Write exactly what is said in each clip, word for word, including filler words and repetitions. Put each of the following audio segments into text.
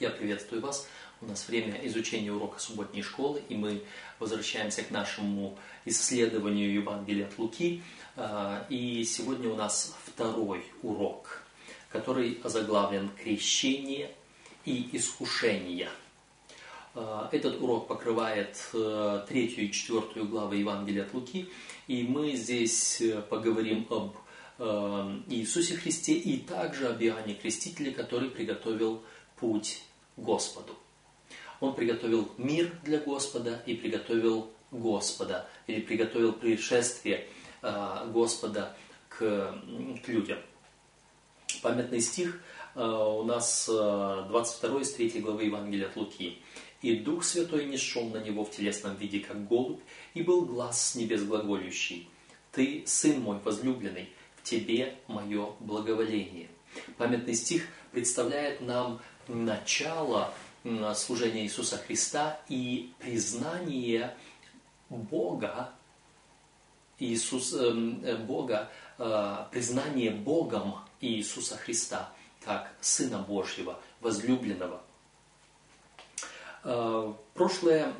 Я приветствую вас. У нас время изучения урока субботней школы, и мы возвращаемся к нашему исследованию Евангелия от Луки. И сегодня у нас второй урок, который озаглавлен «Крещение и искушение». Этот урок покрывает третью и четвертую главы Евангелия от Луки, и мы здесь поговорим об Иисусе Христе и также об Иоанне Крестителе, который приготовил путь Господу. Он приготовил мир для Господа и приготовил Господа, или приготовил пришествие Господа к, к людям. Памятный стих у нас двадцать второй из третьей главы Евангелия от Луки. «И Дух Святой нисшел на него в телесном виде, как голубь, и был глас с небес глаголющий: Ты, Сын мой возлюбленный, в Тебе мое благоволение». Памятный стих представляет нам начало служения Иисуса Христа и признание Бога, Иисус, Бога, признание Богом Иисуса Христа как Сына Божьего, возлюбленного. Прошлое,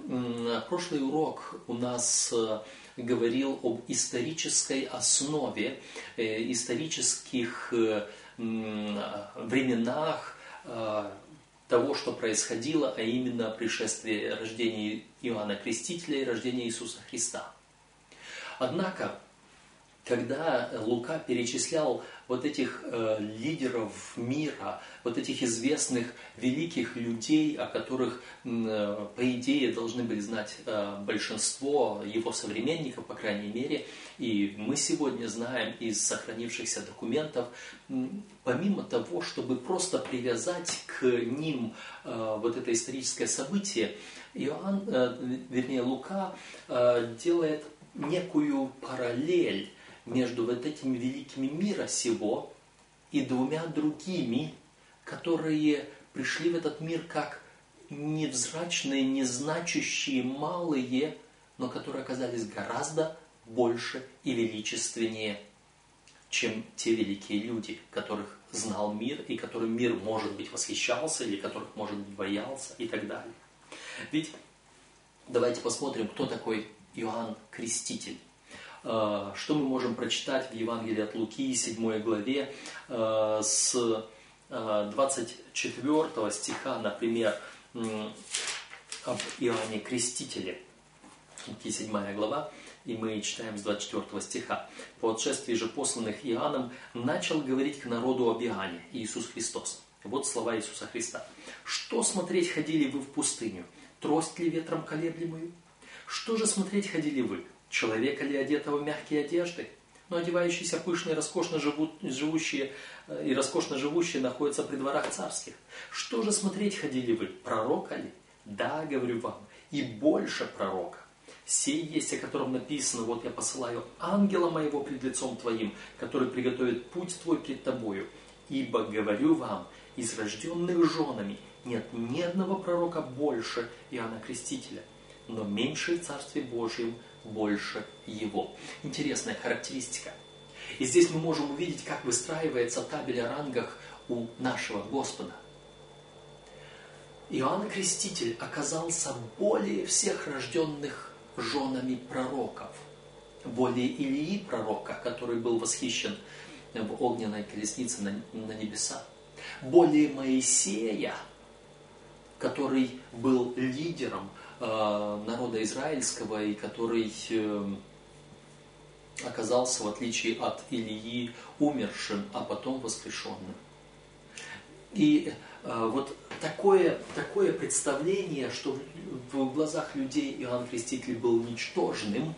прошлый урок у нас говорил об исторической основе, исторических временах того, что происходило, а именно пришествие, рождения Иоанна Крестителя и рождения Иисуса Христа. Однако, когда Лука перечислял вот этих э, лидеров мира, вот этих известных великих людей, о которых, э, по идее, должны были знать э, большинство его современников, по крайней мере, и мы сегодня знаем из сохранившихся документов, э, помимо того, чтобы просто привязать к ним э, вот это историческое событие, Иоанн, э, вернее, Лука э, делает некую параллель между вот этими великими мира сего и двумя другими, которые пришли в этот мир как невзрачные, незначащие, малые, но которые оказались гораздо больше и величественнее, чем те великие люди, которых знал мир, и которым мир, может быть, восхищался, или которых, может быть, боялся, и так далее. Ведь давайте посмотрим, кто такой Иоанн Креститель. Что мы можем прочитать в Евангелии от Луки, седьмой главе, с двадцать четвёртого стиха, например, об Иоанне Крестителе. Луки, седьмая глава, и мы читаем с двадцать четвёртого стиха. «По отшествии же посланных Иоанном начал говорить к народу об Иоанне, Иисус Христос». Вот слова Иисуса Христа. «Что смотреть ходили вы в пустыню? Трость ли ветром колеблемую? Что же смотреть ходили вы? Человека ли, одетого в мягкие одежды? Но одевающиеся пышно и роскошно живут, живущие, и роскошно живущие находятся при дворах царских. Что же смотреть ходили вы? Пророка ли? Да, говорю вам, и больше пророка. Сей есть, о котором написано: вот я посылаю ангела моего пред лицом твоим, который приготовит путь твой пред тобою. Ибо, говорю вам, из рожденных женами нет ни одного пророка больше Иоанна Крестителя, но меньше в Царстве Божьем больше его». Интересная характеристика. И здесь мы можем увидеть, как выстраивается табель о рангах у нашего Господа. Иоанн Креститель оказался более всех рожденных женами пророков, более Илии Пророка, который был восхищен в огненной колеснице на, на небеса, более Моисея, который был лидером народа израильского и который оказался, в отличие от Илии, умершим, а потом воскрешенным. И вот такое, такое представление, что в глазах людей Иоанн Креститель был ничтожным,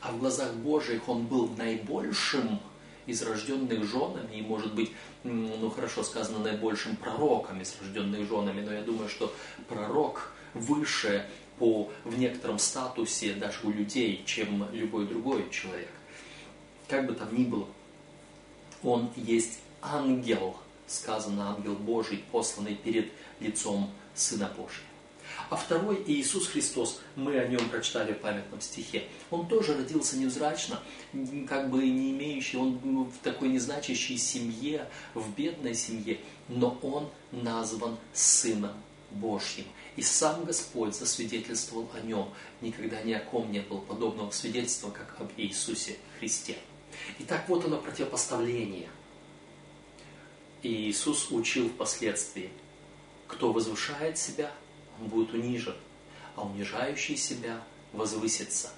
а в глазах Божьих он был наибольшим из рожденных женами, и, может быть, ну хорошо сказано, наибольшим пророком из рожденных женами, но я думаю, что пророк выше по, в некотором статусе даже у людей, чем любой другой человек. Как бы там ни было, он есть ангел, сказано, ангел Божий, посланный перед лицом Сына Божия. А второй Иисус Христос, мы о нем прочитали в памятном стихе, он тоже родился невзрачно, как бы не имеющий, он в такой незначащей семье, в бедной семье, но он назван Сыном Божьим. И сам Господь засвидетельствовал о нем. Никогда ни о ком не было подобного свидетельства, как об Иисусе Христе. Итак, вот оно противопоставление. И Иисус учил впоследствии, кто возвышает себя, он будет унижен, а унижающий себя возвысится.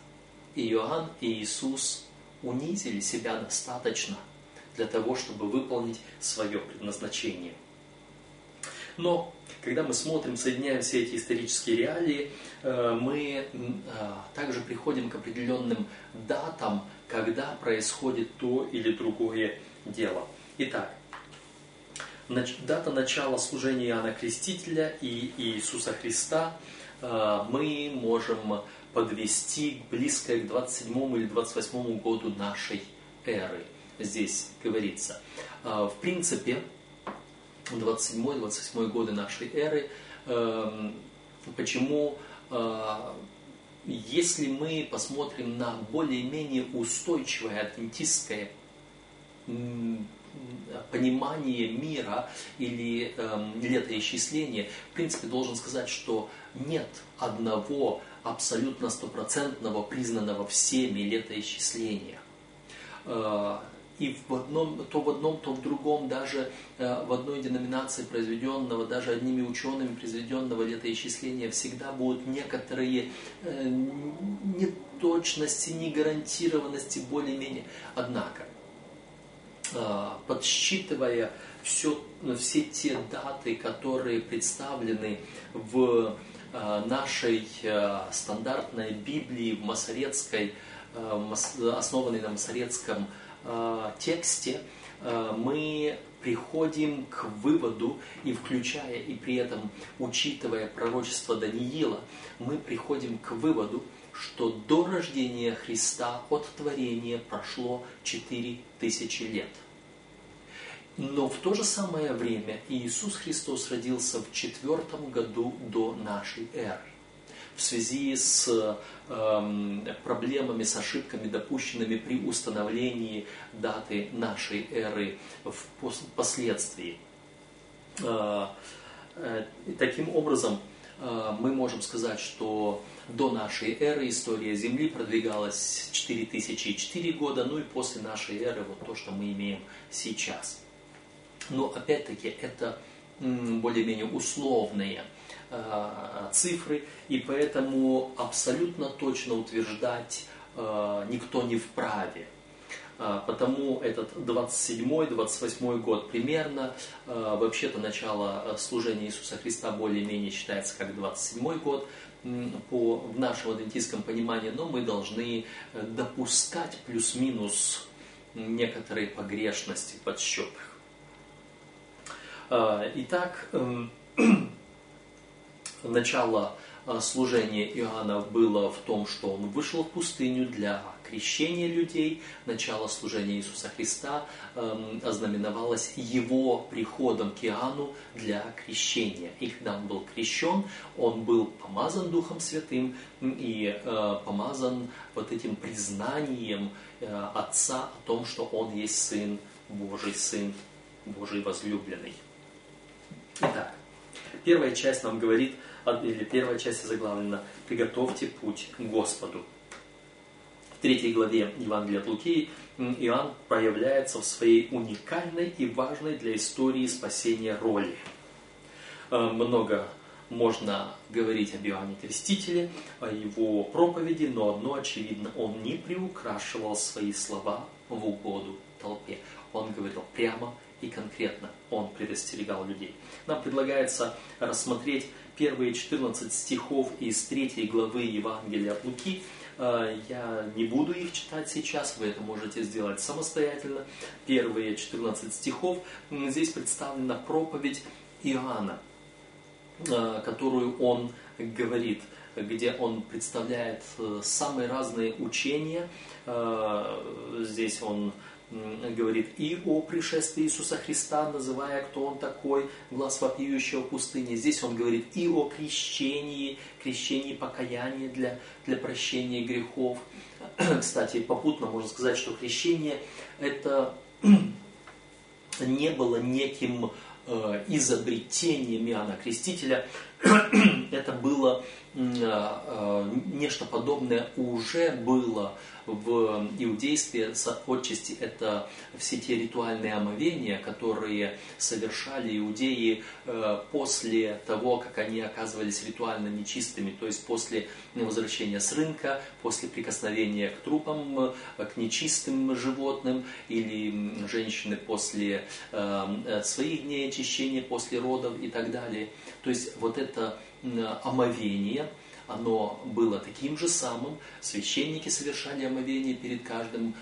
И Иоанн, и Иисус унизили себя достаточно для того, чтобы выполнить свое предназначение. Но когда мы смотрим, соединяем все эти исторические реалии, мы также приходим к определенным датам, когда происходит то или другое дело. Итак, дата начала служения Иоанна Крестителя и Иисуса Христа мы можем подвести близко к двадцать седьмому или двадцать восьмому году нашей эры. Здесь говорится. В принципе, двадцать седьмой-двадцать восьмой годы нашей эры. Почему? Если мы посмотрим на более-менее устойчивое адвентистское понимание мира или летоисчисление, в принципе, должен сказать, что нет одного абсолютно стопроцентного признанного всеми летоисчисления. И в одном, то в одном, то в другом, даже э, в одной деноминации произведенного, даже одними учеными произведенного летоисчисления всегда будут некоторые э, неточности, негарантированности, более-менее. Однако, э, подсчитывая все, все те даты, которые представлены в э, нашей э, стандартной Библии, в масоретской, э, мас, основанной на масоретском тексте, мы приходим к выводу, и включая, и при этом учитывая пророчество Даниила, мы приходим к выводу, что до рождения Христа от творения прошло четыре тысячи лет. Но в то же самое время Иисус Христос родился в четвертом году до нашей эры. В связи с э, проблемами, с ошибками, допущенными при установлении даты нашей эры впоследствии. Э, э, таким образом, э, мы можем сказать, что до нашей эры история Земли продвигалась четыре тысячи четыре года, ну и после нашей эры вот то, что мы имеем сейчас. Но опять-таки это м, более-менее условные цифры, и поэтому абсолютно точно утверждать э, никто не вправе. Э, потому этот двадцать седьмой-двадцать восьмой год примерно, э, вообще-то начало служения Иисуса Христа более-менее считается как двадцать седьмой год э, по, в нашем адвентистском понимании, но мы должны допускать плюс-минус некоторые погрешности в подсчетах. Э, итак, э, начало служения Иоанна было в том, что он вышел в пустыню для крещения людей. Начало служения Иисуса Христа ознаменовалось его приходом к Иоанну для крещения. И когда он был крещен, он был помазан Духом Святым и помазан вот этим признанием Отца о том, что он есть Сын Божий, Сын Божий возлюбленный. Итак, первая часть нам говорит, или первая часть заглавлена «Приготовьте путь к Господу». В третьей главе Евангелия от Луки Иоанн проявляется в своей уникальной и важной для истории спасения роли. Много можно говорить об Иоанне Крестителе, о его проповеди, но одно очевидно, он не приукрашивал свои слова в угоду толпе. Он говорил прямо и конкретно, он предостерегал людей. Нам предлагается рассмотреть первые четырнадцать стихов из третьей главы Евангелия от Луки. Я не буду их читать сейчас, вы это можете сделать самостоятельно. Первые четырнадцать стихов. Здесь представлена проповедь Иоанна, которую он говорит, где он представляет самые разные учения. Здесь он говорит и о пришествии Иисуса Христа, называя, кто Он такой, глаз вопиющего в пустыне. Здесь он говорит и о крещении, крещении покаяния для, для прощения грехов. Кстати, попутно можно сказать, что крещение это не было неким э, изобретением Иоанна Крестителя, это было э, нечто подобное уже было в иудействе отчасти. Это все те ритуальные омовения, которые совершали иудеи э, после того, как они оказывались ритуально нечистыми, то есть после возвращения с рынка, после прикосновения к трупам, к нечистым животным, или женщины после э, своих дней очищения, после родов и так далее. То есть вот это омовение, оно было таким же самым. Священники совершали омовение перед каждым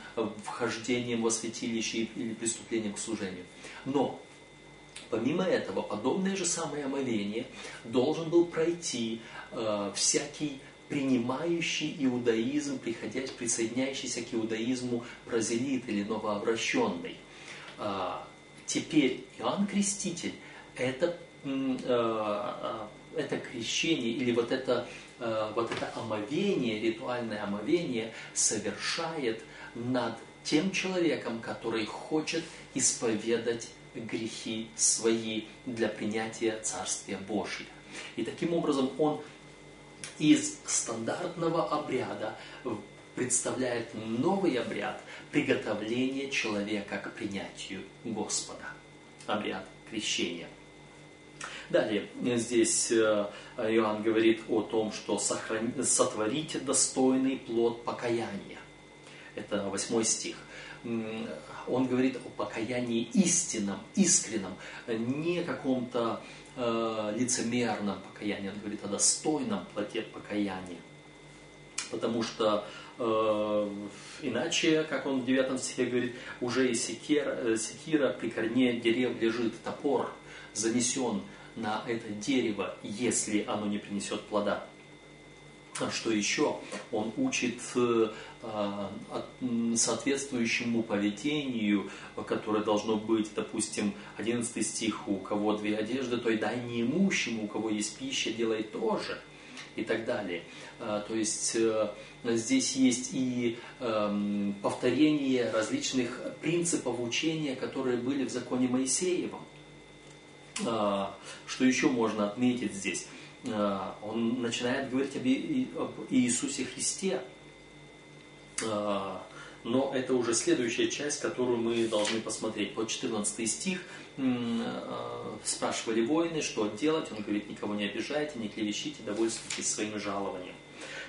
вхождением во святилище или преступлением к служению. Но помимо этого, подобное же самое омовение должен был пройти э, всякий принимающий иудаизм, приходящий, присоединяющийся к иудаизму прозелит или новообращенный. Э, теперь Иоанн Креститель это это крещение или вот это, вот это омовение, ритуальное омовение совершает над тем человеком, который хочет исповедать грехи свои для принятия Царствия Божьего. И таким образом он из стандартного обряда представляет новый обряд приготовления человека к принятию Господа. Обряд крещения. Далее, здесь Иоанн говорит о том, что сохрани... сотворите достойный плод покаяния. Это восьмой стих. Он говорит о покаянии истинном, искренном, не каком-то э, лицемерном покаянии. Он говорит о достойном плоде покаяния. Потому что э, иначе, как он в девятом стихе говорит, уже и секера, секира при корне дерев лежит, топор занесен на это дерево, если оно не принесет плода. Что еще? Он учит соответствующему поведению, которое должно быть, допустим, одиннадцатый стих, у кого две одежды, то и дай неимущему, у кого есть пища, делай то же, и так далее. То есть здесь есть и повторение различных принципов учения, которые были в законе Моисеевом. Что еще можно отметить здесь? Он начинает говорить об Иисусе Христе, но это уже следующая часть, которую мы должны посмотреть. Вот четырнадцатый стих. Спрашивали воины, что делать. Он говорит, никого не обижайте, не клевещите, довольствуйтесь своим жалованием.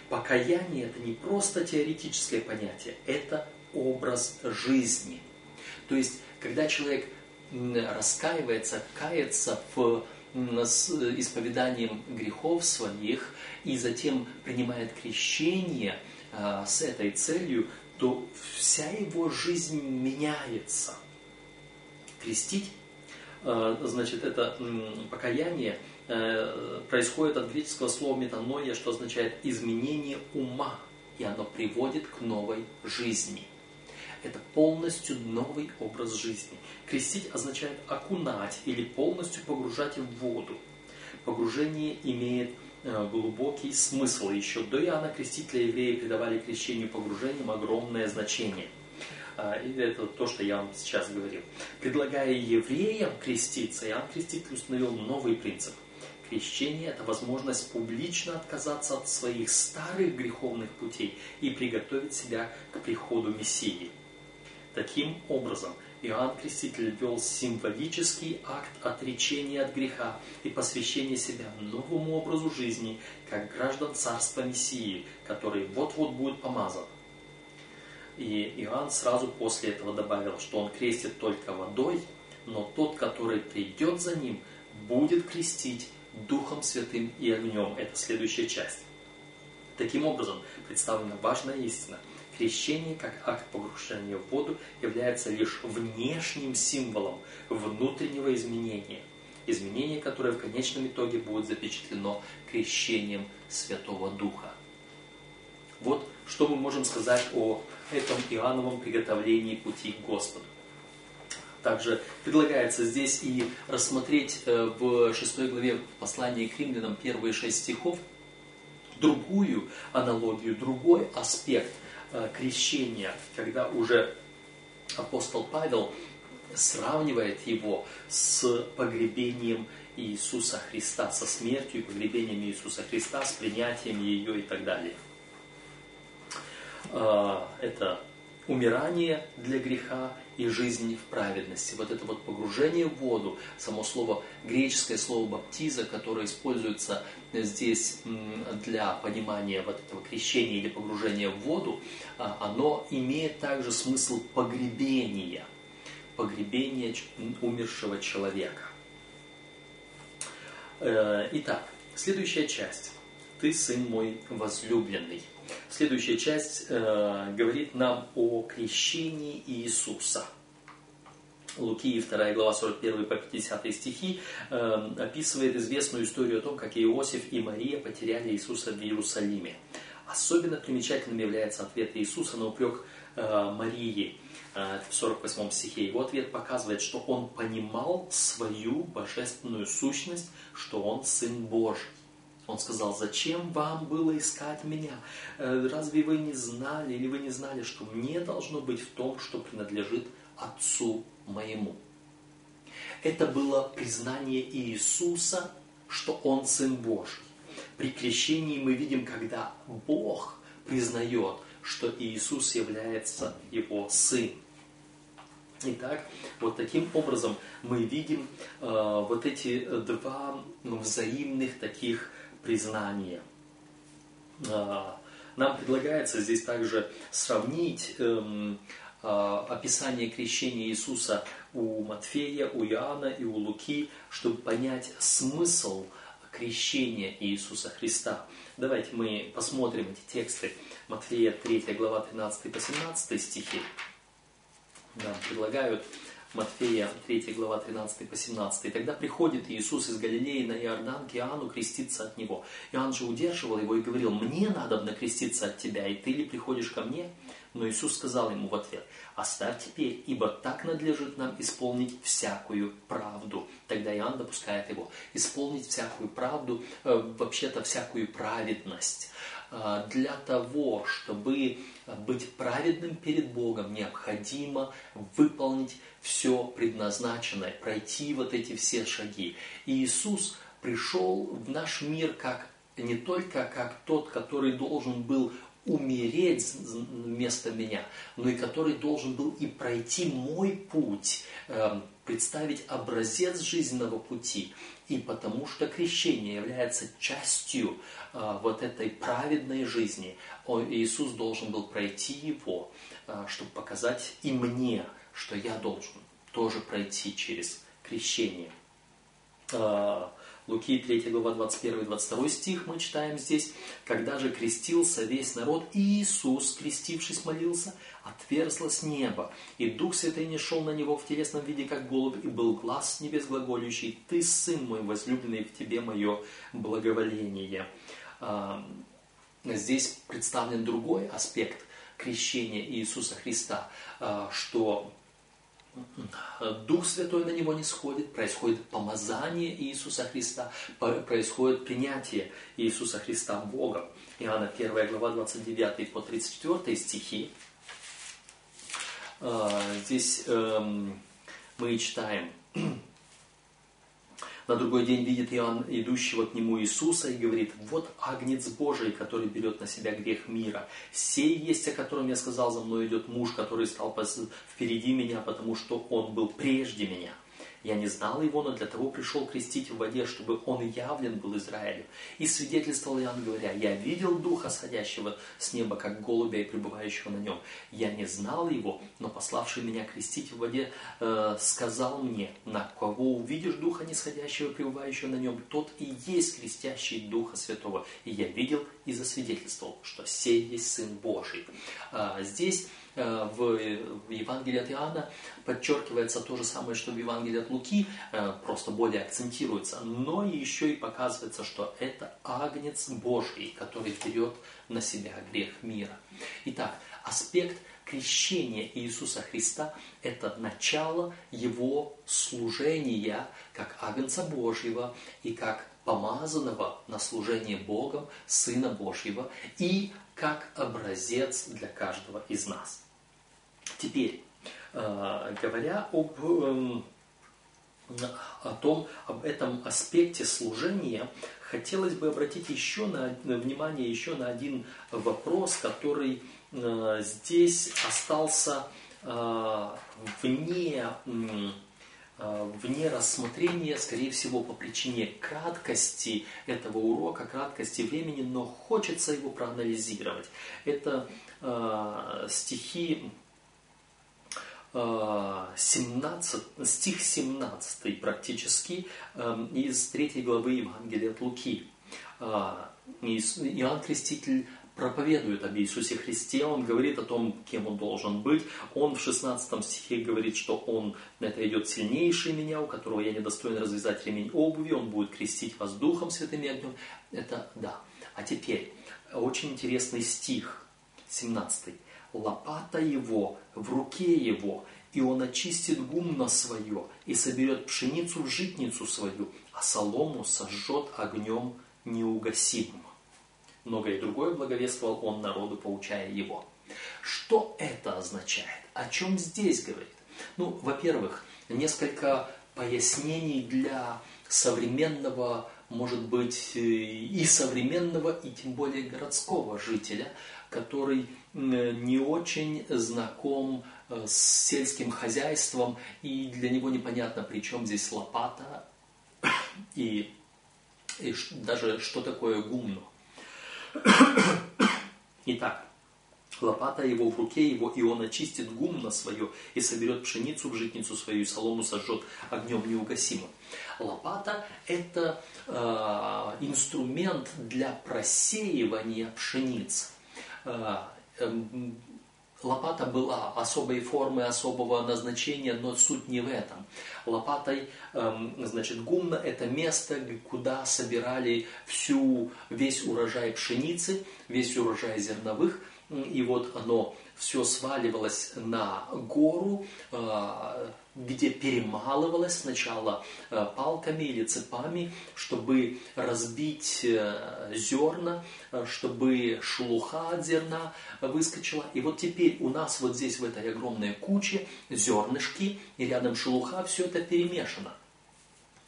Покаяние – это не просто теоретическое понятие, это образ жизни. То есть, когда человек раскаивается, кается в, с исповеданием грехов своих и затем принимает крещение э, с этой целью, то вся его жизнь меняется. Крестить, э, значит, это э, покаяние э, происходит от греческого слова метаноия, что означает изменение ума, и оно приводит к новой жизни. Это полностью новый образ жизни. Крестить означает окунать или полностью погружать в воду. Погружение имеет э, глубокий смысл. Еще до Иоанна Крестителя евреи придавали крещению погружением огромное значение. Э, это то, что я вам сейчас говорил. Предлагая евреям креститься, Иоанн Креститель установил новый принцип. Крещение – это возможность публично отказаться от своих старых греховных путей и приготовить себя к приходу Мессии. Таким образом, Иоанн Креститель вел символический акт отречения от греха и посвящения себя новому образу жизни, как граждан царства Мессии, который вот-вот будет помазан. И Иоанн сразу после этого добавил, что он крестит только водой, но тот, который придет за ним, будет крестить Духом Святым и огнем. Это следующая часть. Таким образом, представлена важная истина. Крещение, как акт погружения в воду, является лишь внешним символом внутреннего изменения. Изменение, которое в конечном итоге будет запечатлено крещением Святого Духа. Вот Что мы можем сказать о этом Иоанновом приготовлении пути к Господу? Также предлагается здесь и рассмотреть в шестой главе послания к Римлянам первые шесть стихов другую аналогию, другой аспект крещения, когда уже апостол Павел сравнивает его с погребением Иисуса Христа, со смертью и погребением Иисуса Христа, с принятием ее и так далее. Это умирание для греха и жизнь в праведности. Вот это вот погружение в воду, само слово, греческое слово баптиза, которое используется здесь для понимания вот этого крещения или погружения в воду, оно имеет также смысл погребения, погребения умершего человека. Итак, следующая часть. «Ты, сын мой возлюбленный». Следующая часть э, говорит нам о крещении Иисуса. Луки, вторая глава, сорок первый по пятидесятый стихи, э, описывает известную историю о том, как Иосиф и Мария потеряли Иисуса в Иерусалиме. Особенно примечательным является ответ Иисуса на упрек э, Марии э, в сорок восьмом стихе. Его ответ показывает, что он понимал свою божественную сущность, что он Сын Божий. Он сказал: «Зачем вам было искать меня? Разве вы не знали, или вы не знали, что мне должно быть в том, что принадлежит Отцу моему?» Это было признание Иисуса, что Он Сын Божий. При крещении мы видим, когда Бог признает, что Иисус является Его Сын. Итак, вот таким образом мы видим э, вот эти два ну, взаимных таких признание. Нам предлагается здесь также сравнить описание крещения Иисуса у Матфея, у Иоанна и у Луки, чтобы понять смысл крещения Иисуса Христа. Давайте мы посмотрим эти тексты. Матфея третья глава тринадцатый по семнадцатый стихи. Нам предлагают Матфея третья глава тринадцатый по семнадцатый. «Тогда приходит Иисус из Галилеи на Иордан к Иоанну креститься от него. Иоанн же удерживал его и говорил: «Мне надобно креститься от тебя, и ты ли приходишь ко мне?» Но Иисус сказал ему в ответ: «Оставь теперь, ибо так надлежит нам исполнить всякую правду». Тогда Иоанн допускает его. Исполнить всякую правду, вообще-то всякую праведность. Для того, чтобы быть праведным перед Богом, необходимо выполнить все предназначенное, пройти вот эти все шаги. И Иисус пришел в наш мир как не только как тот, который должен был умереть вместо меня, но и который должен был и пройти мой путь, представить образец жизненного пути. И потому что крещение является частью вот этой праведной жизни, Иисус должен был пройти его, чтобы показать и мне, что я должен тоже пройти через крещение. Луки третья глава двадцать первый двадцать второй стих мы читаем здесь. «Когда же крестился весь народ, Иисус, крестившись, молился, отверзлось небо, и Дух Святой не шел на него в телесном виде, как голубь, и был глас с небес глаголющий: «Ты, Сын мой возлюбленный, в тебе мое благоволение». Здесь представлен другой аспект крещения Иисуса Христа, что Дух Святой на него не сходит, происходит помазание Иисуса Христа, происходит принятие Иисуса Христа Богом. Иоанна первая глава двадцать девятый по тридцать четвёртый стихи. Здесь мы читаем: «На другой день видит Иоанн идущего к нему Иисуса и говорит: „Вот агнец Божий, который берет на себя грех мира. Сей есть, о котором я сказал: за мной идет муж, который стал впереди меня, потому что он был прежде меня. Я не знал его, но для того пришел крестить в воде, чтобы он явлен был Израилю. И свидетельствовал Иоанн, говоря: я видел Духа, сходящего с неба, как голубя, и пребывающего на нем. Я не знал его, но пославший меня крестить в воде, э, сказал мне: на кого увидишь Духа нисходящего, пребывающего на нем, тот и есть крестящий Духа Святого. И я видел и засвидетельствовал, что сей есть Сын Божий». Э, здесь в Евангелии от Иоанна подчеркивается то же самое, что в Евангелии от Луки, просто более акцентируется, но еще и показывается, что это Агнец Божий, который берет на себя грех мира. Итак, аспект крещение Иисуса Христа – это начало Его служения как Агнца Божьего и как помазанного на служение Богом Сына Божьего и как образец для каждого из нас. Теперь, говоря об, о том, об этом аспекте служения, хотелось бы обратить еще на, внимание еще на один вопрос, который здесь остался вне, вне рассмотрения, скорее всего, по причине краткости этого урока, краткости времени, но хочется его проанализировать. Это стихи семнадцать, стих семнадцать практически из третьей главы Евангелия от Луки. Иоанн Креститель проповедует об Иисусе Христе, он говорит о том, кем он должен быть. Он в шестнадцатом стихе говорит, что он на это идет сильнейший меня, у которого я не достоин развязать ремень обуви, он будет крестить вас Духом Святым и огнем. Это да. А теперь, очень интересный стих, семнадцатый. «Лопата его в руке его, и он очистит гумно свое, и соберет пшеницу в житницу свою, а солому сожжет огнем неугасимым». Многое другое благовествовал он народу, поучая его. Что это означает? О чем здесь говорит? Ну, во-первых, несколько пояснений для современного, может быть, и современного, и тем более городского жителя, который не очень знаком с сельским хозяйством, и для него непонятно, при чем здесь лопата, и, и даже что такое гумно. Итак, лопата его в руке его, и он очистит гумно свое, и соберет пшеницу в житницу свою, и солому сожжет огнем неугасимым. Лопата – это э, инструмент для просеивания пшеницы. Э, э, лопата была особой формы, особого назначения, но суть не в этом. Лопатой, значит, гумно – это место, куда собирали всю, весь урожай пшеницы, весь урожай зерновых, и вот оно все сваливалось на гору, где перемалывалось сначала палками или цепами, чтобы разбить зерна, чтобы шелуха от зерна выскочила. И вот теперь у нас вот здесь в этой огромной куче зернышки, и рядом шелуха, все это перемешано.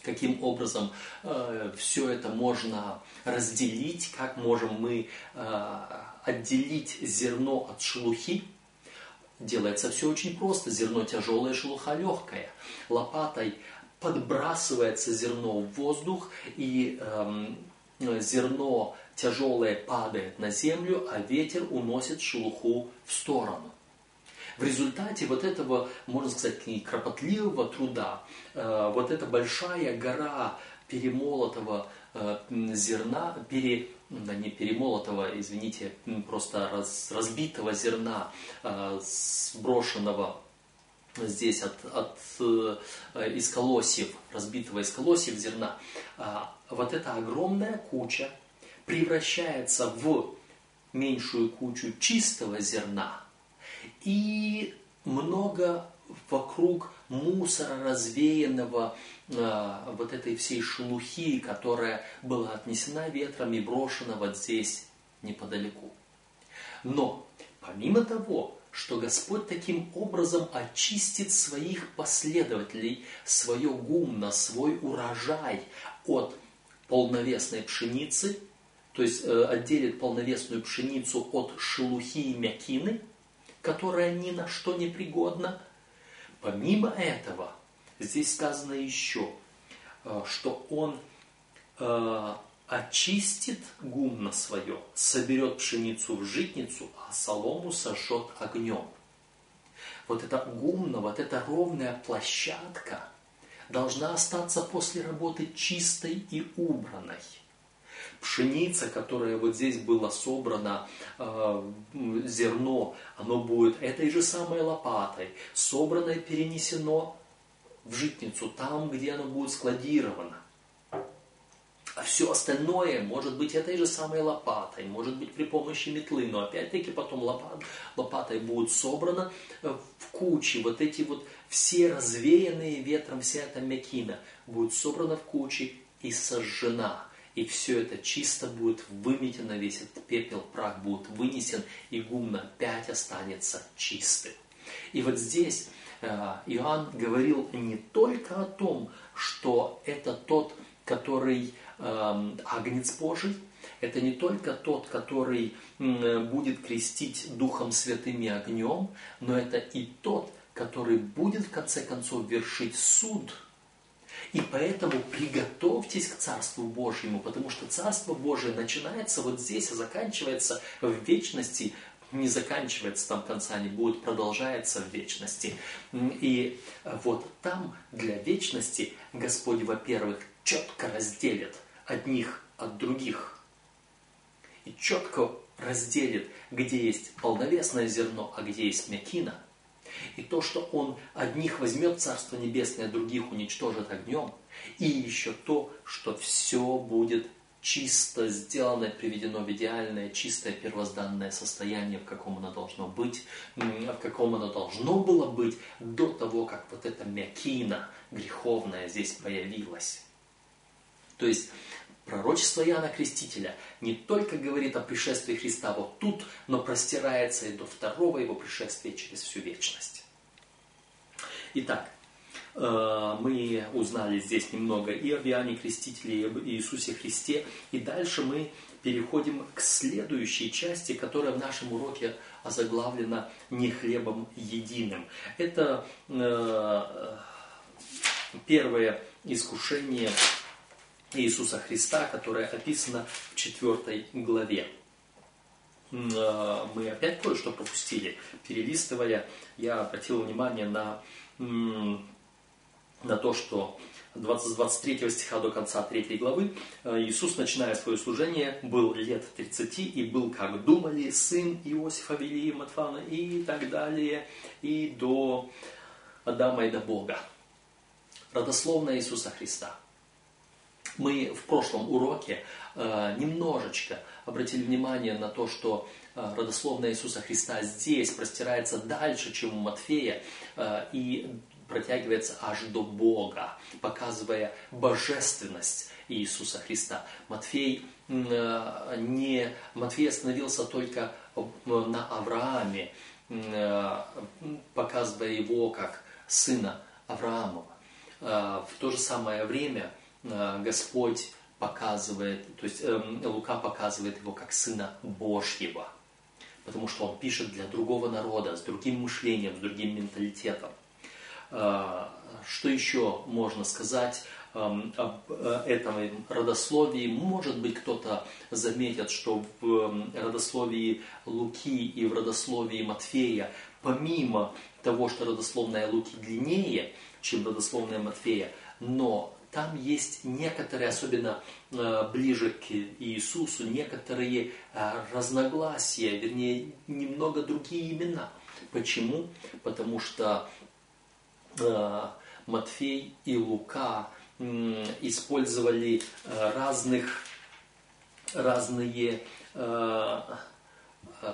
Каким образом э, все это можно разделить, как можем мы э, отделить зерно от шелухи. Делается все очень просто. Зерно тяжелое, шелуха легкая. Лопатой подбрасывается зерно в воздух, и э, зерно тяжелое падает на землю, а ветер уносит шелуху в сторону. В результате вот этого, можно сказать, кропотливого труда, вот эта большая гора перемолотого зерна, пере, да не перемолотого, извините, просто раз, разбитого зерна, сброшенного здесь от, от, из колосьев, разбитого из колосьев зерна, вот эта огромная куча превращается в меньшую кучу чистого зерна, и много вокруг мусора, развеянного э, вот этой всей шелухи, которая была отнесена ветром и брошена вот здесь неподалеку. Но помимо того, что Господь таким образом очистит своих последователей, свое гумно, свой урожай от полновесной пшеницы, то есть э, отделит полновесную пшеницу от шелухи и мякины, которая ни на что не пригодна. Помимо этого, здесь сказано еще, что он э, очистит гумно свое, соберет пшеницу в житницу, а солому сожжет огнем. Вот эта гумно, вот эта ровная площадка должна остаться после работы чистой и убранной. Пшеница, которая вот здесь была собрана, зерно, оно будет этой же самой лопатой, собранное, перенесено в житницу, там, где оно будет складировано. А все остальное может быть этой же самой лопатой, может быть при помощи метлы, но опять-таки потом лопат, лопатой будет собрано в кучи, вот эти вот все развеянные ветром, вся эта мякина будет собрана в кучи и сожжена. И все это чисто будет выметено, весь этот пепел, прах будет вынесен, и гумно опять останется чистым. И вот здесь Иоанн говорил не только о том, что это тот, который э, агнец Божий, это не только тот, который э, будет крестить Духом Святым и огнем, но это и тот, который будет в конце концов вершить суд. И поэтому приготовьтесь к Царству Божьему, потому что Царство Божие начинается вот здесь и заканчивается в вечности, не заканчивается там конца, не будет, продолжается в вечности. И вот там для вечности Господь, во-первых, четко разделит одних от других. И четко разделит, где есть полновесное зерно, а где есть мякина. И то, что Он одних возьмет Царство Небесное, а других уничтожит огнем. И еще то, что все будет чисто сделано, приведено в идеальное, чистое первозданное состояние, в каком оно должно быть, в каком оно должно было быть до того, как вот эта мякина греховная здесь появилась. То есть пророчество Иоанна Крестителя не только говорит о пришествии Христа вот тут, но простирается и до второго его пришествия через всю вечность. Итак, мы узнали здесь немного и об Иоанне Крестителе, и об Иисусе Христе. И дальше мы переходим к следующей части, которая в нашем уроке озаглавлена «Не хлебом единым». Это первое искушение Иисуса Христа, которое описано в четвёртой главе. Мы опять кое-что пропустили. Перелистывая, я обратил внимание на, на то, что с двадцать третьего стиха до конца третьей главы Иисус, начиная свое служение, был лет тридцати и был, как думали, сын Иосифа, Велия, Матфана и так далее, и до Адама и до Бога. Родословная Иисуса Христа. Мы в прошлом уроке э, немножечко обратили внимание на то, что э, родословная Иисуса Христа здесь простирается дальше, чем у Матфея, э, и протягивается аж до Бога, показывая божественность Иисуса Христа. Матфей, э, не, Матфей остановился только на Аврааме, э, показывая его как сына Авраамова. Э, в то же самое время Господь показывает, то есть Лука показывает его как Сына Божьего, потому что он пишет для другого народа, с другим мышлением, с другим менталитетом. Что еще можно сказать об этом родословии? Может быть, кто-то заметит, что в родословии Луки и в родословии Матфея, помимо того, что родословная Луки длиннее, чем родословная Матфея, но там есть некоторые, особенно э, ближе к Иисусу, некоторые э, разногласия, вернее, немного другие имена. Почему? Потому что э, Матфей и Лука э, использовали э, разных, разные, э, э,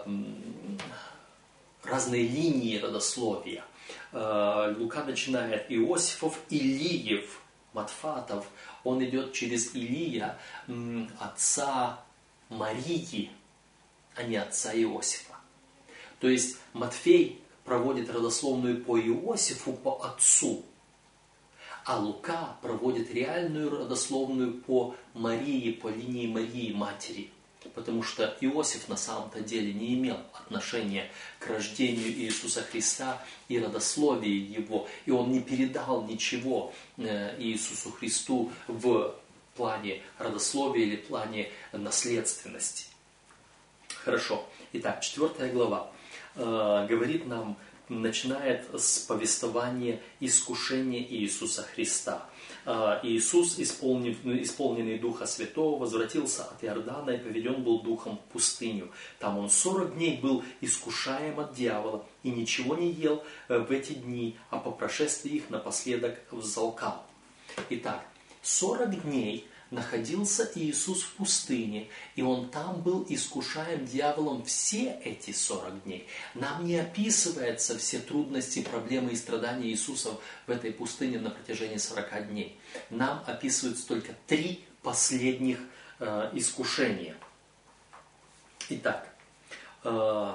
разные линии родословия. Э, Лука начинает Иосифов, Илиев, Матфатов, он идет через Илия, отца Марии, а не отца Иосифа. То есть Матфей проводит родословную по Иосифу, по отцу, а Лука проводит реальную родословную по Марии, по линии Марии, матери. Потому что Иосиф на самом-то деле не имел отношения к рождению Иисуса Христа и родословии его. И он не передал ничего Иисусу Христу в плане родословия или в плане наследственности. Хорошо. Итак, четвёртая глава говорит нам начинает с повествования искушения Иисуса Христа. Иисус, исполненный Духа Святого, возвратился от Иордана и поведен был Духом в пустыню. Там он сорок дней был искушаем от дьявола и ничего не ел в эти дни, а по прошествии их напоследок взалкал. Итак, сорок дней находился Иисус в пустыне, и Он там был искушаем дьяволом все эти сорок дней. Нам не описываются все трудности, проблемы и страдания Иисуса в этой пустыне на протяжении сорока дней. Нам описываются только три последних э, искушения. Итак, э,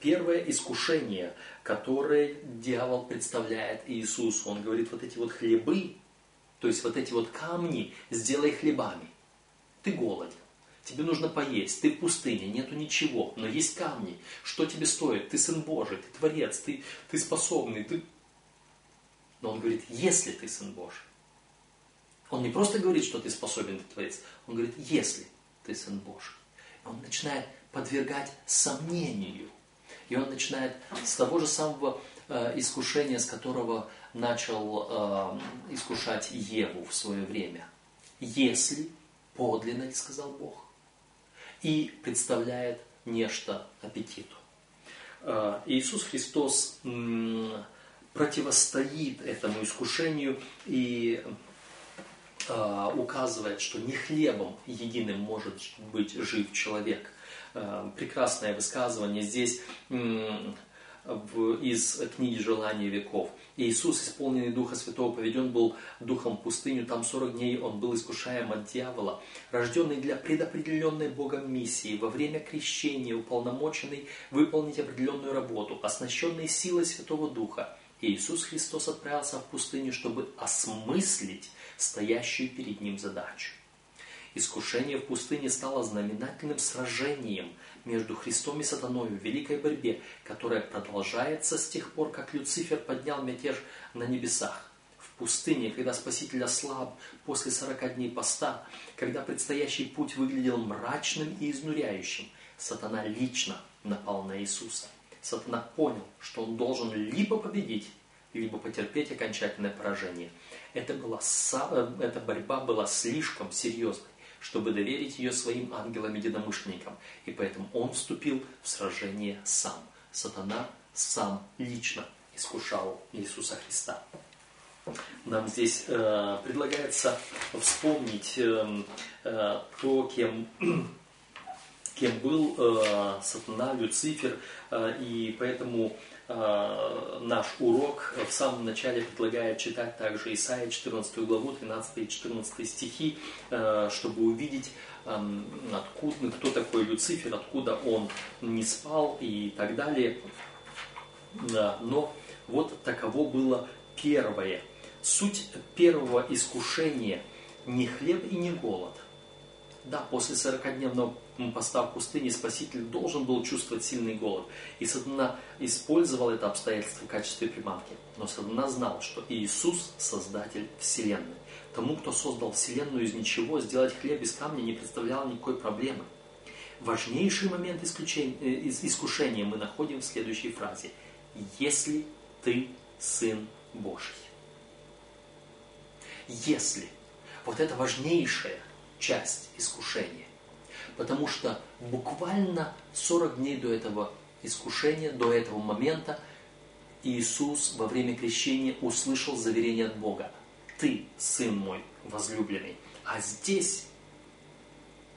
первое искушение, которое дьявол представляет Иисусу. Он говорит, вот эти вот хлебы, то есть вот эти вот камни сделай хлебами. Ты голоден, тебе нужно поесть, ты в пустыне, нету ничего, но есть камни. Что тебе стоит? Ты Сын Божий, ты Творец, ты, ты способный. Ты... Но он говорит, если ты Сын Божий. Он не просто говорит, что ты способен, ты Творец. Он говорит, если ты Сын Божий. И он начинает подвергать сомнению. И он начинает с того же самого э, искушения, с которого... начал э, искушать Еву в свое время. Если подлинно, сказал Бог, и представляет нечто аппетиту. Э, Иисус Христос м, противостоит этому искушению и э, указывает, что не хлебом единым может быть жив человек. Э, прекрасное высказывание здесь м, в, из книги «Желание веков». Иисус, исполненный Духа Святого, поведен был Духом в пустыню, там сорок дней он был искушаем от дьявола, рожденный для предопределенной Богом миссии, во время крещения, уполномоченный выполнить определенную работу, оснащенный силой Святого Духа. Иисус Христос отправился в пустыню, чтобы осмыслить стоящую перед Ним задачу. Искушение в пустыне стало знаменательным сражением между Христом и Сатаной в великой борьбе, которая продолжается с тех пор, как Люцифер поднял мятеж на небесах. В пустыне, когда Спаситель ослаб после сорока дней поста, когда предстоящий путь выглядел мрачным и изнуряющим, Сатана лично напал на Иисуса. Сатана понял, что он должен либо победить, либо потерпеть окончательное поражение. Эта, была, эта борьба была слишком серьезной, чтобы доверить ее своим ангелам-единомышленникам. И поэтому он вступил в сражение сам. Сатана сам лично искушал Иисуса Христа. Нам здесь э, предлагается вспомнить э, э, то, кем, кем был э, Сатана, Люцифер. Э, и поэтому э, наш урок в самом начале предлагает читать также Исаия четырнадцатую главу, тринадцатый и четырнадцатый стихи, э, чтобы увидеть, откуда, кто такой Люцифер, откуда он не спал и так далее. Но вот таково было первое. Суть первого искушения – не хлеб и не голод. Да, после сорокадневного поста в пустыне Спаситель должен был чувствовать сильный голод. И Сатана использовал это обстоятельство в качестве приманки. Но Сатана знал, что Иисус – Создатель Вселенной. Тому, кто создал Вселенную из ничего, сделать хлеб из камня не представляло никакой проблемы. Важнейший момент искушения мы находим в следующей фразе. «Если ты Сын Божий». «Если». Вот это важнейшая часть искушения. Потому что буквально сорок дней до этого искушения, до этого момента, Иисус во время крещения услышал заверение от Бога. «Ты, Сын мой возлюбленный». А здесь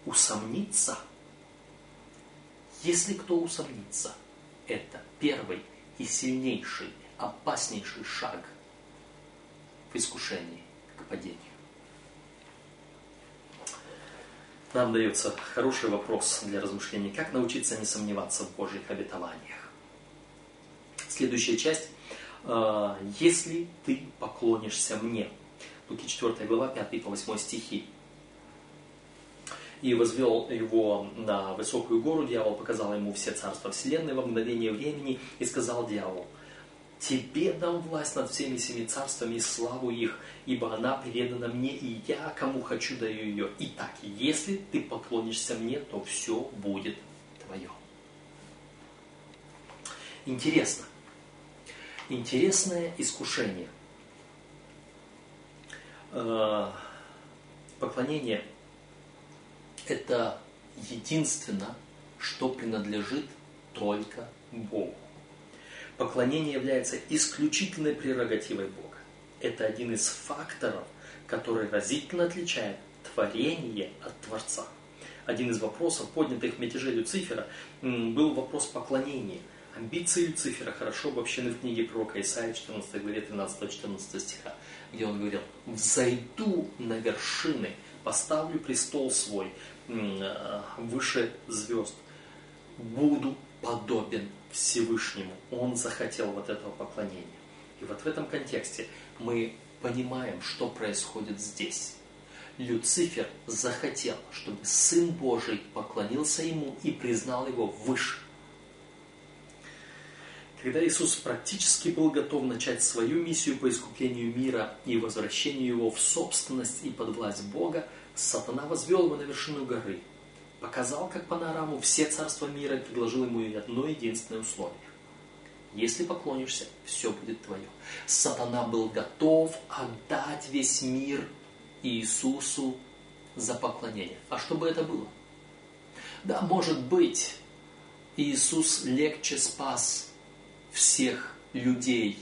усомниться, если кто усомнится, это первый и сильнейший, опаснейший шаг в искушении к падению. Нам дается хороший вопрос для размышлений. Как научиться не сомневаться в Божьих обетованиях? Следующая часть. «Если ты поклонишься мне». Луки четвёртая глава, пятый по восьмой стихи. «И возвел его на высокую гору, дьявол показал ему все царства вселенной во мгновение времени, и сказал дьявол, «Тебе дам власть над всеми семи царствами и славу их, ибо она передана мне, и я, кому хочу, даю ее. Итак, если ты поклонишься мне, то все будет твое». Интересно, Интересное искушение. Поклонение – это единственное, что принадлежит только Богу. Поклонение является исключительной прерогативой Бога. Это один из факторов, который разительно отличает творение от Творца. Один из вопросов, поднятых в мятеже Люцифера, был вопрос поклонения. Амбиции Люцифера хорошо обобщены в книге пророка Исаия, четырнадцатой главе, тринадцатого-четырнадцатого стиха, где он говорил: «Взойду на вершины, поставлю престол свой выше звезд, буду подобен Всевышнему». Он захотел вот этого поклонения. И вот в этом контексте мы понимаем, что происходит здесь. Люцифер захотел, чтобы Сын Божий поклонился Ему и признал Его выше. Когда Иисус практически был готов начать свою миссию по искуплению мира и возвращению его в собственность и под власть Бога, сатана возвел его на вершину горы, показал как панораму все царства мира и предложил ему одно единственное условие. Если поклонишься, все будет твое. Сатана был готов отдать весь мир Иисусу за поклонение. А что бы это было? Да, может быть, Иисус легче спас всех людей,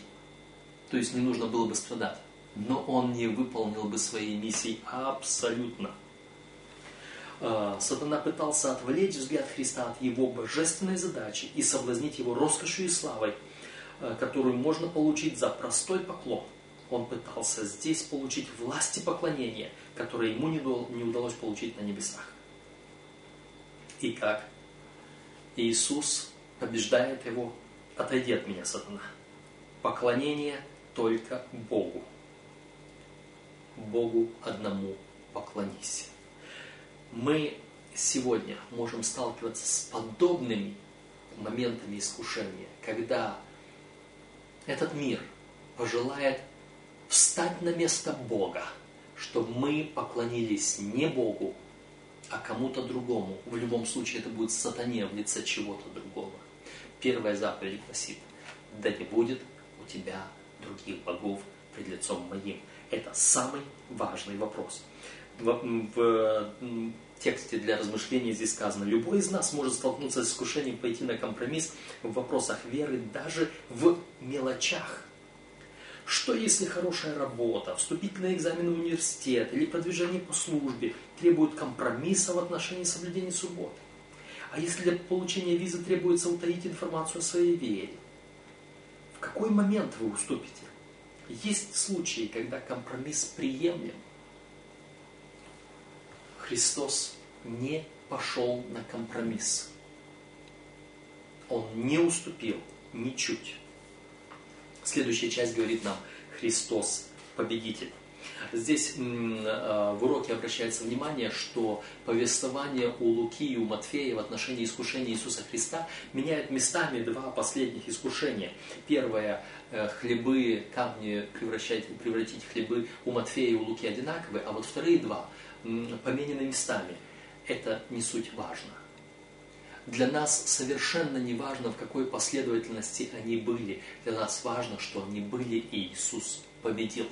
то есть не нужно было бы страдать, но Он не выполнил бы своей миссии абсолютно. Сатана пытался отвлечь взгляд Христа от Его божественной задачи и соблазнить Его роскошью и славой, которую можно получить за простой поклон. Он пытался здесь получить власть и поклонение, которое ему не удалось получить на небесах. И как? Иисус побеждает его: «Отойди от меня, сатана». Поклонение только Богу. Богу одному поклонись. Мы сегодня можем сталкиваться с подобными моментами искушения, когда этот мир пожелает встать на место Бога, чтобы мы поклонились не Богу, а кому-то другому. В любом случае это будет сатане в лице чего-то другого. Первая заповедь гласит: «Да не будет у тебя других богов пред лицом моим». Это самый важный вопрос. В, в тексте для размышлений здесь сказано: «Любой из нас может столкнуться с искушением пойти на компромисс в вопросах веры даже в мелочах». Что если хорошая работа, вступительные экзамены в университет или продвижение по службе требуют компромисса в отношении соблюдения субботы? А если для получения визы требуется утаить информацию о своей вере? В какой момент вы уступите? Есть случаи, когда компромисс приемлем. Христос не пошел на компромисс. Он не уступил ничуть. Следующая часть говорит нам: Христос победитель. Здесь в уроке обращается внимание, что повествование у Луки и у Матфея в отношении искушения Иисуса Христа меняет местами два последних искушения. Первое – хлебы, камни превращать, превратить в хлебы у Матфея и у Луки одинаковые, а вот вторые два поменены местами. Это не суть важно. Для нас совершенно не важно, в какой последовательности они были. Для нас важно, что они были, и Иисус победил.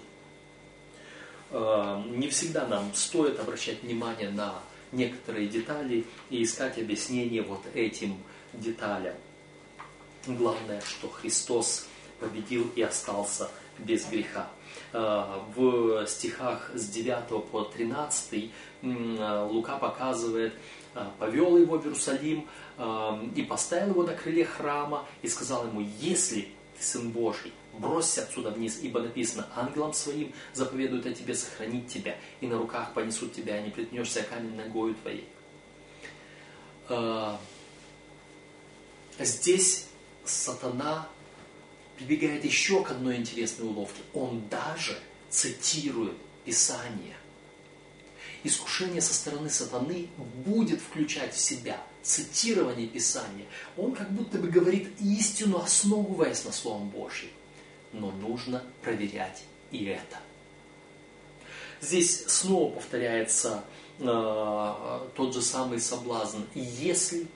Не всегда нам стоит обращать внимание на некоторые детали и искать объяснение вот этим деталям. Главное, что Христос победил и остался без греха. В стихах с девятого по тринадцатый Лука показывает: «Повел его в Иерусалим и поставил его на крыле храма и сказал ему: „Если ты Сын Божий, бросься отсюда вниз, ибо написано: ангелам своим заповедуют о тебе сохранить тебя, и на руках понесут тебя, и не приткнешься о камень ногою твоей“». Здесь сатана прибегает еще к одной интересной уловке. Он даже цитирует Писание. Искушение со стороны сатаны будет включать в себя цитирование Писания. Он как будто бы говорит истину, основываясь на Слове Божьем. Но нужно проверять и это. Здесь снова повторяется э, тот же самый соблазн. «Если…»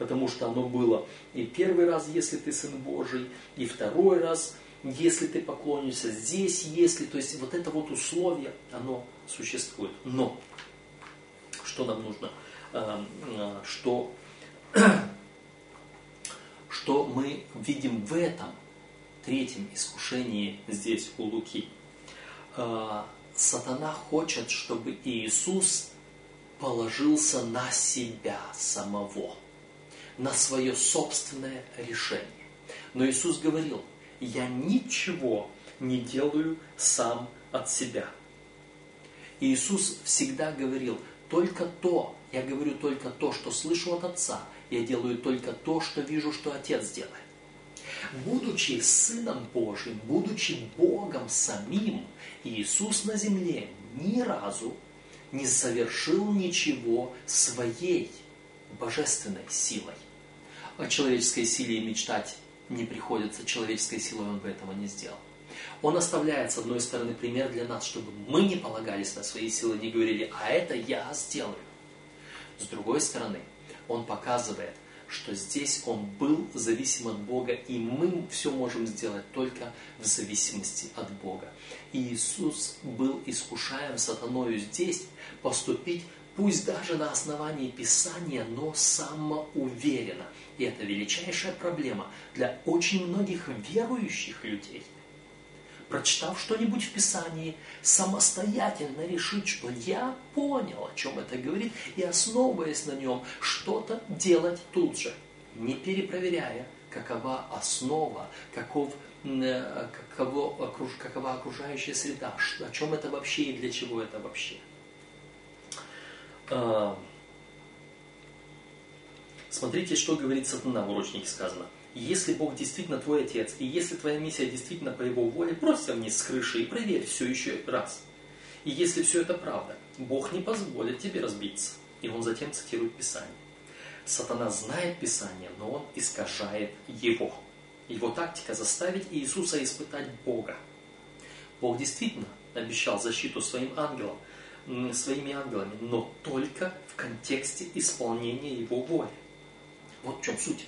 потому что оно было и первый раз, если ты Сын Божий, и второй раз, если ты поклонишься, здесь, если, то есть вот это вот условие, оно существует. Но что нам нужно, что, что мы видим в этом третьем искушении здесь у Луки? Сатана хочет, чтобы Иисус положился на себя самого, на свое собственное решение. Но Иисус говорил: «Я ничего не делаю сам от себя». Иисус всегда говорил: «Только то, я говорю только то, что слышу от Отца, я делаю только то, что вижу, что Отец делает». Будучи Сыном Божьим, будучи Богом самим, Иисус на земле ни разу не совершил ничего своей божественной силой. О человеческой силе и мечтать не приходится, человеческой силой он бы этого не сделал. Он оставляет, с одной стороны, пример для нас, чтобы мы не полагались на свои силы, не говорили: «А это я сделаю». С другой стороны, он показывает, что здесь он был зависим от Бога, и мы все можем сделать только в зависимости от Бога. И Иисус был искушаем сатаною здесь поступить, пусть даже на основании Писания, но самоуверенно. И это величайшая проблема для очень многих верующих людей. Прочитав что-нибудь в Писании, самостоятельно решить, что я понял, о чем это говорит, и, основываясь на нем, что-то делать тут же, не перепроверяя, какова основа, каков, каково, какова окружающая среда, о чем это вообще и для чего это вообще. Смотрите, что говорит сатана, в урочнике сказано. Если Бог действительно твой Отец, и если твоя миссия действительно по Его воле, бросься вниз с крыши и проверь все еще раз. И если все это правда, Бог не позволит тебе разбиться. И он затем цитирует Писание. Сатана знает Писание, но он искажает его. Его тактика заставить Иисуса испытать Бога. Бог действительно обещал защиту своим ангелам, своими ангелами, но только в контексте исполнения его воли. Вот в чем суть.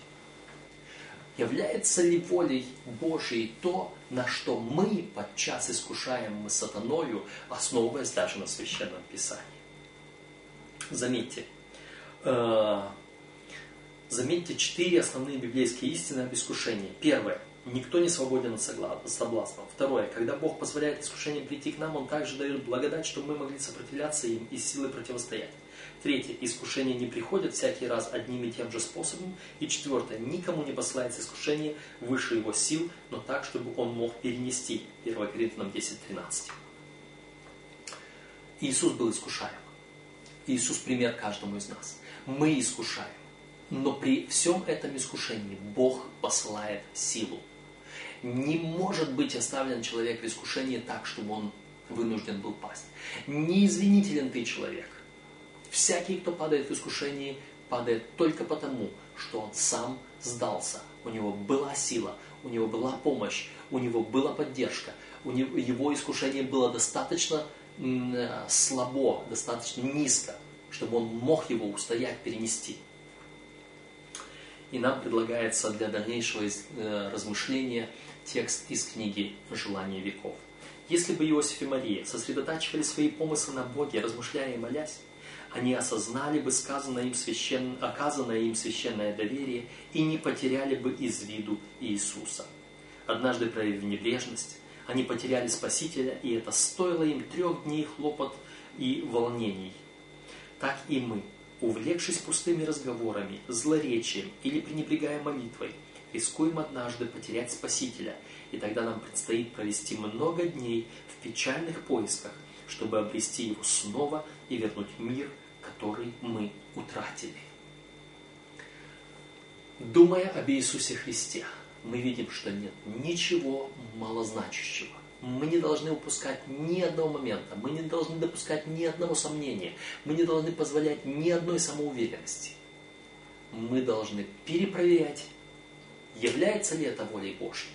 Является ли волей Божией то, на что мы подчас искушаем мы сатаною, основываясь даже на Священном Писании? Заметьте, э, заметьте четыре основные библейские истины об искушении. Первое. Никто не свободен от соблазнов. Второе. Когда Бог позволяет искушениям прийти к нам, Он также дает благодать, чтобы мы могли сопротивляться им и силой противостоять. Третье. Искушения не приходят всякий раз одним и тем же способом. И четвертое. Никому не посылается искушение выше его сил, но так, чтобы он мог перенести. первое Коринфянам десять тринадцать. Иисус был искушаем. Иисус пример каждому из нас. Мы искушаем. Но при всем этом искушении Бог посылает силу. Не может быть оставлен человек в искушении так, чтобы он вынужден был пасть. Неизвинителен ты, человек. Всякий, кто падает в искушении, падает только потому, что он сам сдался. У него была сила, у него была помощь, у него была поддержка. У него, его искушение было достаточно м- слабо, достаточно низко, чтобы он мог его устоять, перенести. И нам предлагается для дальнейшего из, э, размышления текст из книги «Желание веков». Если бы Иосиф и Мария сосредотачивали свои помыслы на Боге, размышляя и молясь, они осознали бы сказанное им священ... оказанное им священное доверие и не потеряли бы из виду Иисуса. Однажды, проявив небрежность, они потеряли Спасителя, и это стоило им трех дней хлопот и волнений. Так и мы, увлекшись пустыми разговорами, злоречием или пренебрегая молитвой, рискуем однажды потерять Спасителя, и тогда нам предстоит провести много дней в печальных поисках, чтобы обрести его снова и вернуть мир, который мы утратили. Думая об Иисусе Христе, мы видим, что нет ничего малозначащего. Мы не должны упускать ни одного момента, мы не должны допускать ни одного сомнения, мы не должны позволять ни одной самоуверенности. Мы должны перепроверять, является ли это волей Божьей.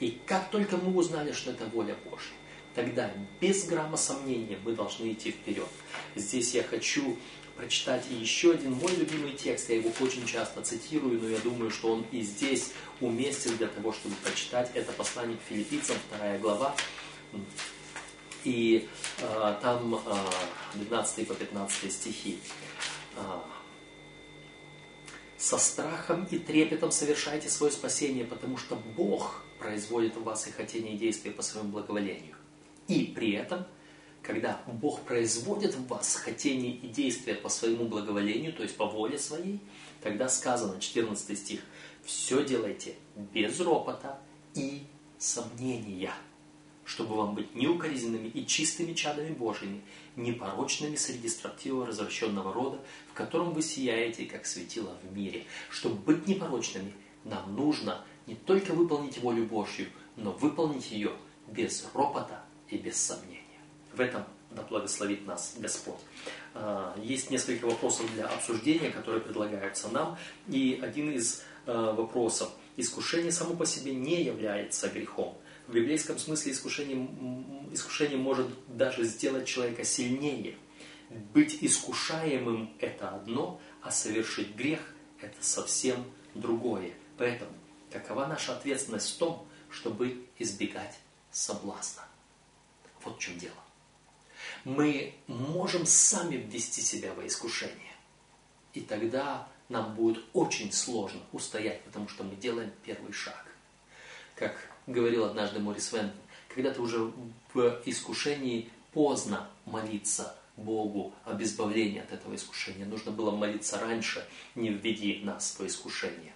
И как только мы узнали, что это воля Божья, тогда без грамма сомнения мы должны идти вперед. Здесь я хочу прочитать и еще один мой любимый текст. Я его очень часто цитирую, но я думаю, что он и здесь уместен для того, чтобы прочитать. Это послание к Филиппийцам, вторая глава. И э, там э, двенадцатый по пятнадцатый стихи. «Со страхом и трепетом совершайте свое спасение, потому что Бог производит в вас и хотение, и действия по своему благоволению. И при этом, когда Бог производит в вас хотение и действия по своему благоволению, то есть по воле своей, тогда сказано, четырнадцатый стих, «Все делайте без ропота и сомнения, чтобы вам быть неукоризненными и чистыми чадами Божьими, непорочными среди строптивого развращенного рода, в котором вы сияете, как светило в мире. Чтобы быть непорочными, нам нужно не только выполнить волю Божью, но выполнить ее без ропота и без сомнения». В этом да благословит нас Господь. Есть несколько вопросов для обсуждения, которые предлагаются нам. И один из вопросов. Искушение само по себе не является грехом. В библейском смысле искушение, искушение может даже сделать человека сильнее. Быть искушаемым – это одно, а совершить грех – это совсем другое. Поэтому какова наша ответственность в том, чтобы избегать соблазна? Вот в чем дело. Мы можем сами ввести себя во искушение. И тогда нам будет очень сложно устоять, потому что мы делаем первый шаг. Как говорил однажды Морис Вентон, когда ты уже в искушении, поздно молиться Богу об избавлении от этого искушения. Нужно было молиться раньше, не введи нас во искушение.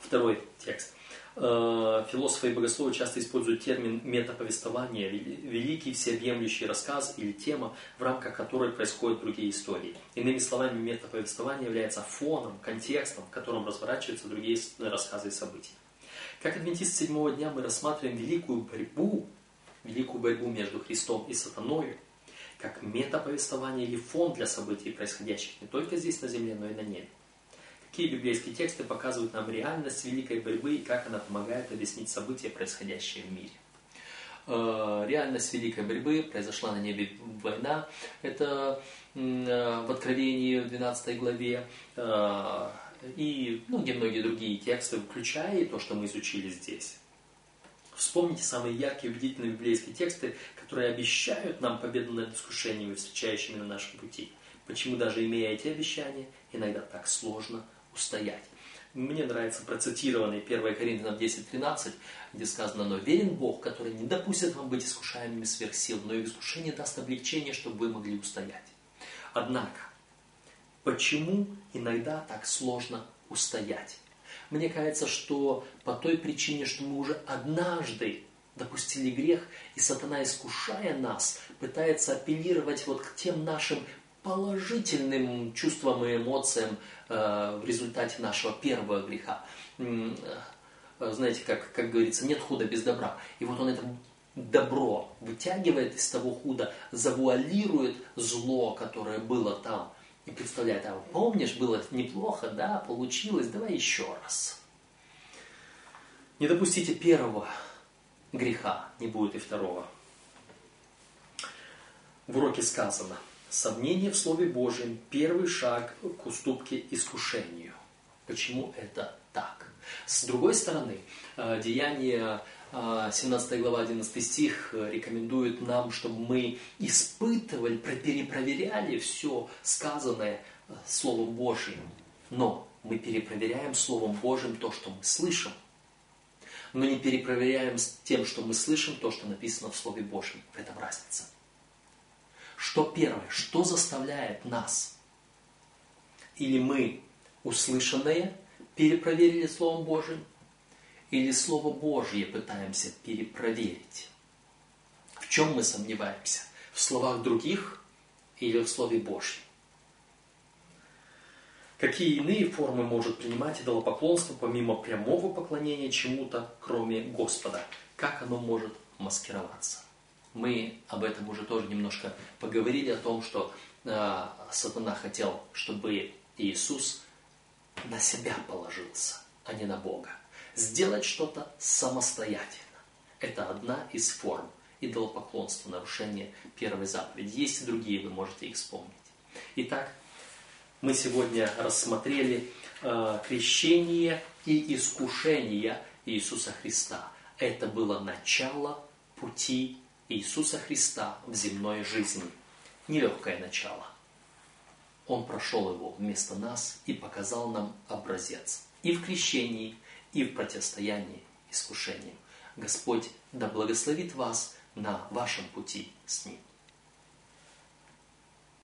Второй текст. Философы и богословы часто используют термин метаповествование, великий всеобъемлющий рассказ или тема, в рамках которой происходят другие истории. Иными словами, метаповествование является фоном, контекстом, в котором разворачиваются другие рассказы и события. Как адвентисты седьмого дня мы рассматриваем великую борьбу, великую борьбу между Христом и сатаною, как метаповествование или фон для событий, происходящих не только здесь на земле, но и на небе. Какие библейские тексты показывают нам реальность великой борьбы и как она помогает объяснить события, происходящие в мире? Реальность великой борьбы, произошла на небе война, это в Откровении в двенадцатой главе и многие-многие другие тексты, включая и то, что мы изучили здесь. Вспомните самые яркие и убедительные библейские тексты, которые обещают нам победу над искушениями, встречающими на нашем пути. Почему даже имея эти обещания, иногда так сложно устоять. Мне нравится процитированный первое Коринфянам десять тринадцать, где сказано, «Но верен Бог, который не допустит вам быть искушаемыми сверх сил, но и искушение даст облегчение, чтобы вы могли устоять». Однако, почему иногда так сложно устоять? Мне кажется, что по той причине, что мы уже однажды допустили грех, и сатана, искушая нас, пытается апеллировать вот к тем нашим положительным чувствам и эмоциям э, в результате нашего первого греха. Знаете, как, как говорится, нет худа без добра. И вот он это добро вытягивает из того худа, завуалирует зло, которое было там. И представляет, а помнишь, было неплохо, да, получилось, давай еще раз. Не допустите первого греха, не будет и второго. В уроке сказано. Сомнение в Слове Божьем – первый шаг к уступке искушению. Почему это так? С другой стороны, Деяния семнадцатая глава одиннадцатый стих рекомендует нам, чтобы мы испытывали, перепроверяли все сказанное Словом Божьим. Но мы перепроверяем Словом Божьим то, что мы слышим. Но не перепроверяем тем, что мы слышим, то, что написано в Слове Божьем. В этом разница. Что первое? Что заставляет нас? Или мы услышанное перепроверили Словом Божьим, или Слово Божье пытаемся перепроверить? В чем мы сомневаемся? В словах других или в Слове Божьем? Какие иные формы может принимать идолопоклонство, помимо прямого поклонения чему-то, кроме Господа? Как оно может маскироваться? Мы об этом уже тоже немножко поговорили, о том, что э, сатана хотел, чтобы Иисус на себя положился, а не на Бога. Сделать что-то самостоятельно. Это одна из форм идолопоклонство, нарушение первой заповеди. Есть и другие, вы можете их вспомнить. Итак, мы сегодня рассмотрели э, крещение и искушение Иисуса Христа. Это было начало пути Иисуса Христа в земной жизни. Нелегкое начало. Он прошел его вместо нас и показал нам образец. И в крещении, и в противостоянии искушениям. Господь да благословит вас на вашем пути с Ним.